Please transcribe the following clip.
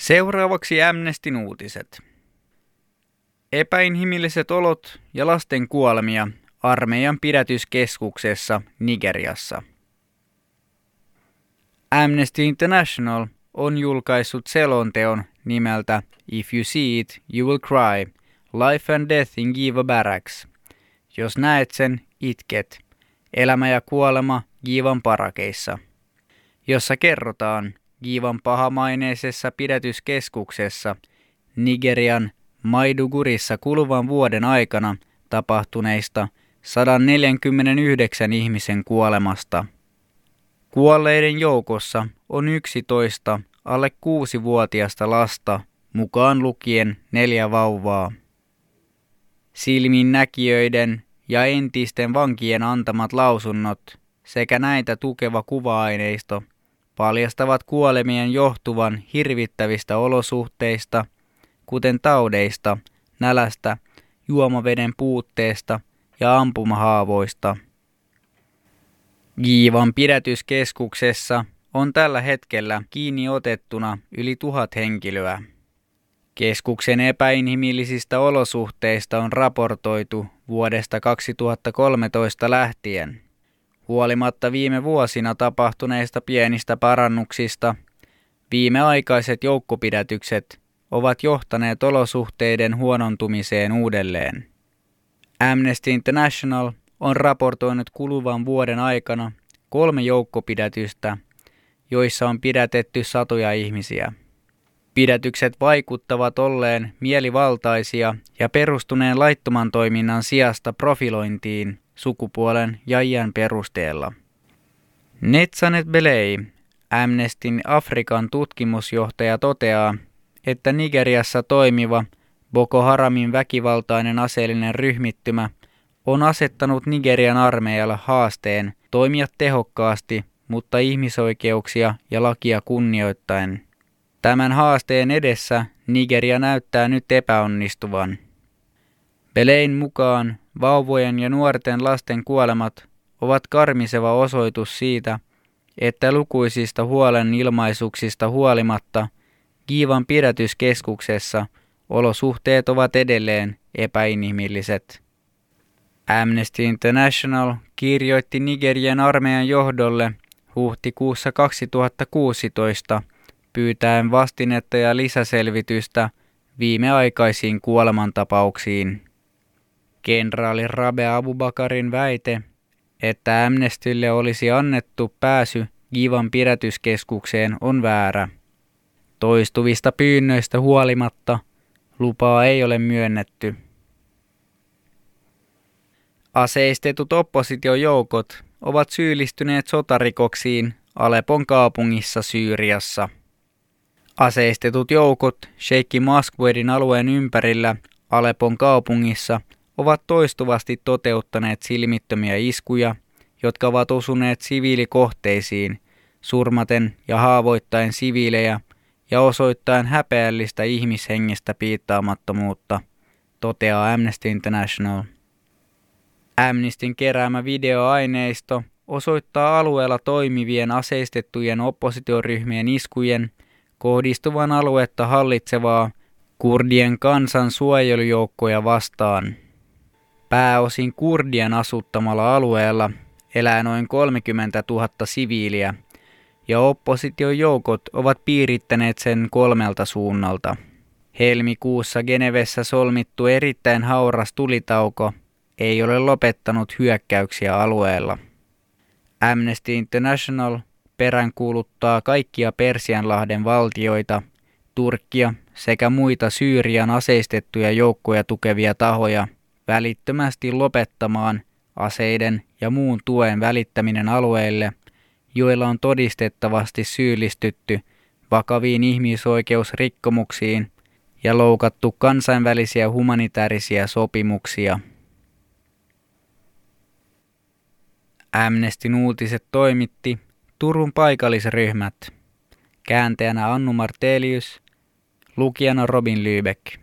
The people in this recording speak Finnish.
Seuraavaksi Amnestyn uutiset. Epäinhimilliset olot ja lasten kuolemia armeijan pidätyskeskuksessa Nigeriassa. Amnesty International on julkaissut selonteon nimeltä If you see it, you will cry. Life and death in Giva Barracks. Jos näet sen, itket. Elämä ja kuolema Givan parakeissa. Jossa kerrotaan Givan pahamaineisessa pidätyskeskuksessa Nigerian Maidugurissa kuluvan vuoden aikana tapahtuneista 149 ihmisen kuolemasta. Kuolleiden joukossa on 11 alle 6-vuotiasta lasta, mukaan lukien 4 vauvaa. Silminnäkijöiden ja entisten vankien antamat lausunnot sekä näitä tukeva kuva-aineisto paljastavat kuolemien johtuvan hirvittävistä olosuhteista, kuten taudeista, nälästä, juomaveden puutteesta ja ampumahaavoista. Givan pidätyskeskuksessa on tällä hetkellä kiinni otettuna yli 1000 henkilöä. Keskuksen epäinhimillisistä olosuhteista on raportoitu vuodesta 2013 lähtien. Huolimatta viime vuosina tapahtuneista pienistä parannuksista, viimeaikaiset joukkopidätykset ovat johtaneet olosuhteiden huonontumiseen uudelleen. Amnesty International on raportoinut kuluvan vuoden aikana 3 joukkopidätystä, joissa on pidätetty satoja ihmisiä. Pidätykset vaikuttavat olleen mielivaltaisia ja perustuneen laittoman toiminnan sijasta profilointiin sukupuolen ja iän perusteella. Netsanet Belay, Amnestyn Afrikan tutkimusjohtaja, toteaa, että Nigeriassa toimiva Boko Haramin väkivaltainen aseellinen ryhmittymä on asettanut Nigerian armeijalle haasteen toimia tehokkaasti, mutta ihmisoikeuksia ja lakia kunnioittaen. Tämän haasteen edessä Nigeria näyttää nyt epäonnistuvan. Belayn mukaan vauvojen ja nuorten lasten kuolemat ovat karmiseva osoitus siitä, että lukuisista huolenilmaisuksista huolimatta Givan pidätyskeskuksessa olosuhteet ovat edelleen epäinhimilliset. Amnesty International kirjoitti Nigerian armeijan johdolle huhtikuussa 2016 pyytäen vastinetta ja lisäselvitystä viimeaikaisiin kuolemantapauksiin. Kenraali Rabe Abubakarin väite, että Amnestylle olisi annettu pääsy Givan pidätyskeskukseen, on väärä. Toistuvista pyynnöistä huolimatta lupaa ei ole myönnetty. Aseistetut oppositiojoukot ovat syyllistyneet sotarikoksiin Alepon kaupungissa Syyriassa. Aseistetut joukot Sheikh Masquerin alueen ympärillä Alepon kaupungissa ovat toistuvasti toteuttaneet silmittömiä iskuja, jotka ovat osuneet siviilikohteisiin, surmaten ja haavoittaen siviilejä ja osoittaen häpeällistä ihmishengestä piittaamattomuutta, toteaa Amnesty International. Amnestyn keräämä videoaineisto osoittaa alueella toimivien aseistettujen oppositioryhmien iskujen kohdistuvan aluetta hallitsevaa kurdien kansan suojelujoukkoja vastaan. Pääosin kurdien asuttamalla alueella elää noin 30 000 siviiliä, ja oppositiojoukot ovat piirittäneet sen 3 suunnalta. Helmikuussa Genevessä solmittu erittäin hauras tulitauko ei ole lopettanut hyökkäyksiä alueella. Amnesty International peräänkuuluttaa kaikkia Persianlahden valtioita, Turkkia sekä muita Syyrian aseistettuja joukkoja tukevia tahoja välittömästi lopettamaan aseiden ja muun tuen välittäminen alueille, joilla on todistettavasti syyllistytty vakaviin ihmisoikeusrikkomuksiin ja loukattu kansainvälisiä humanitaarisia sopimuksia. Amnestyn uutiset toimitti Turun paikallisryhmät. Kääntäjänä Annu Martelius, lukijana Robin Lübeck.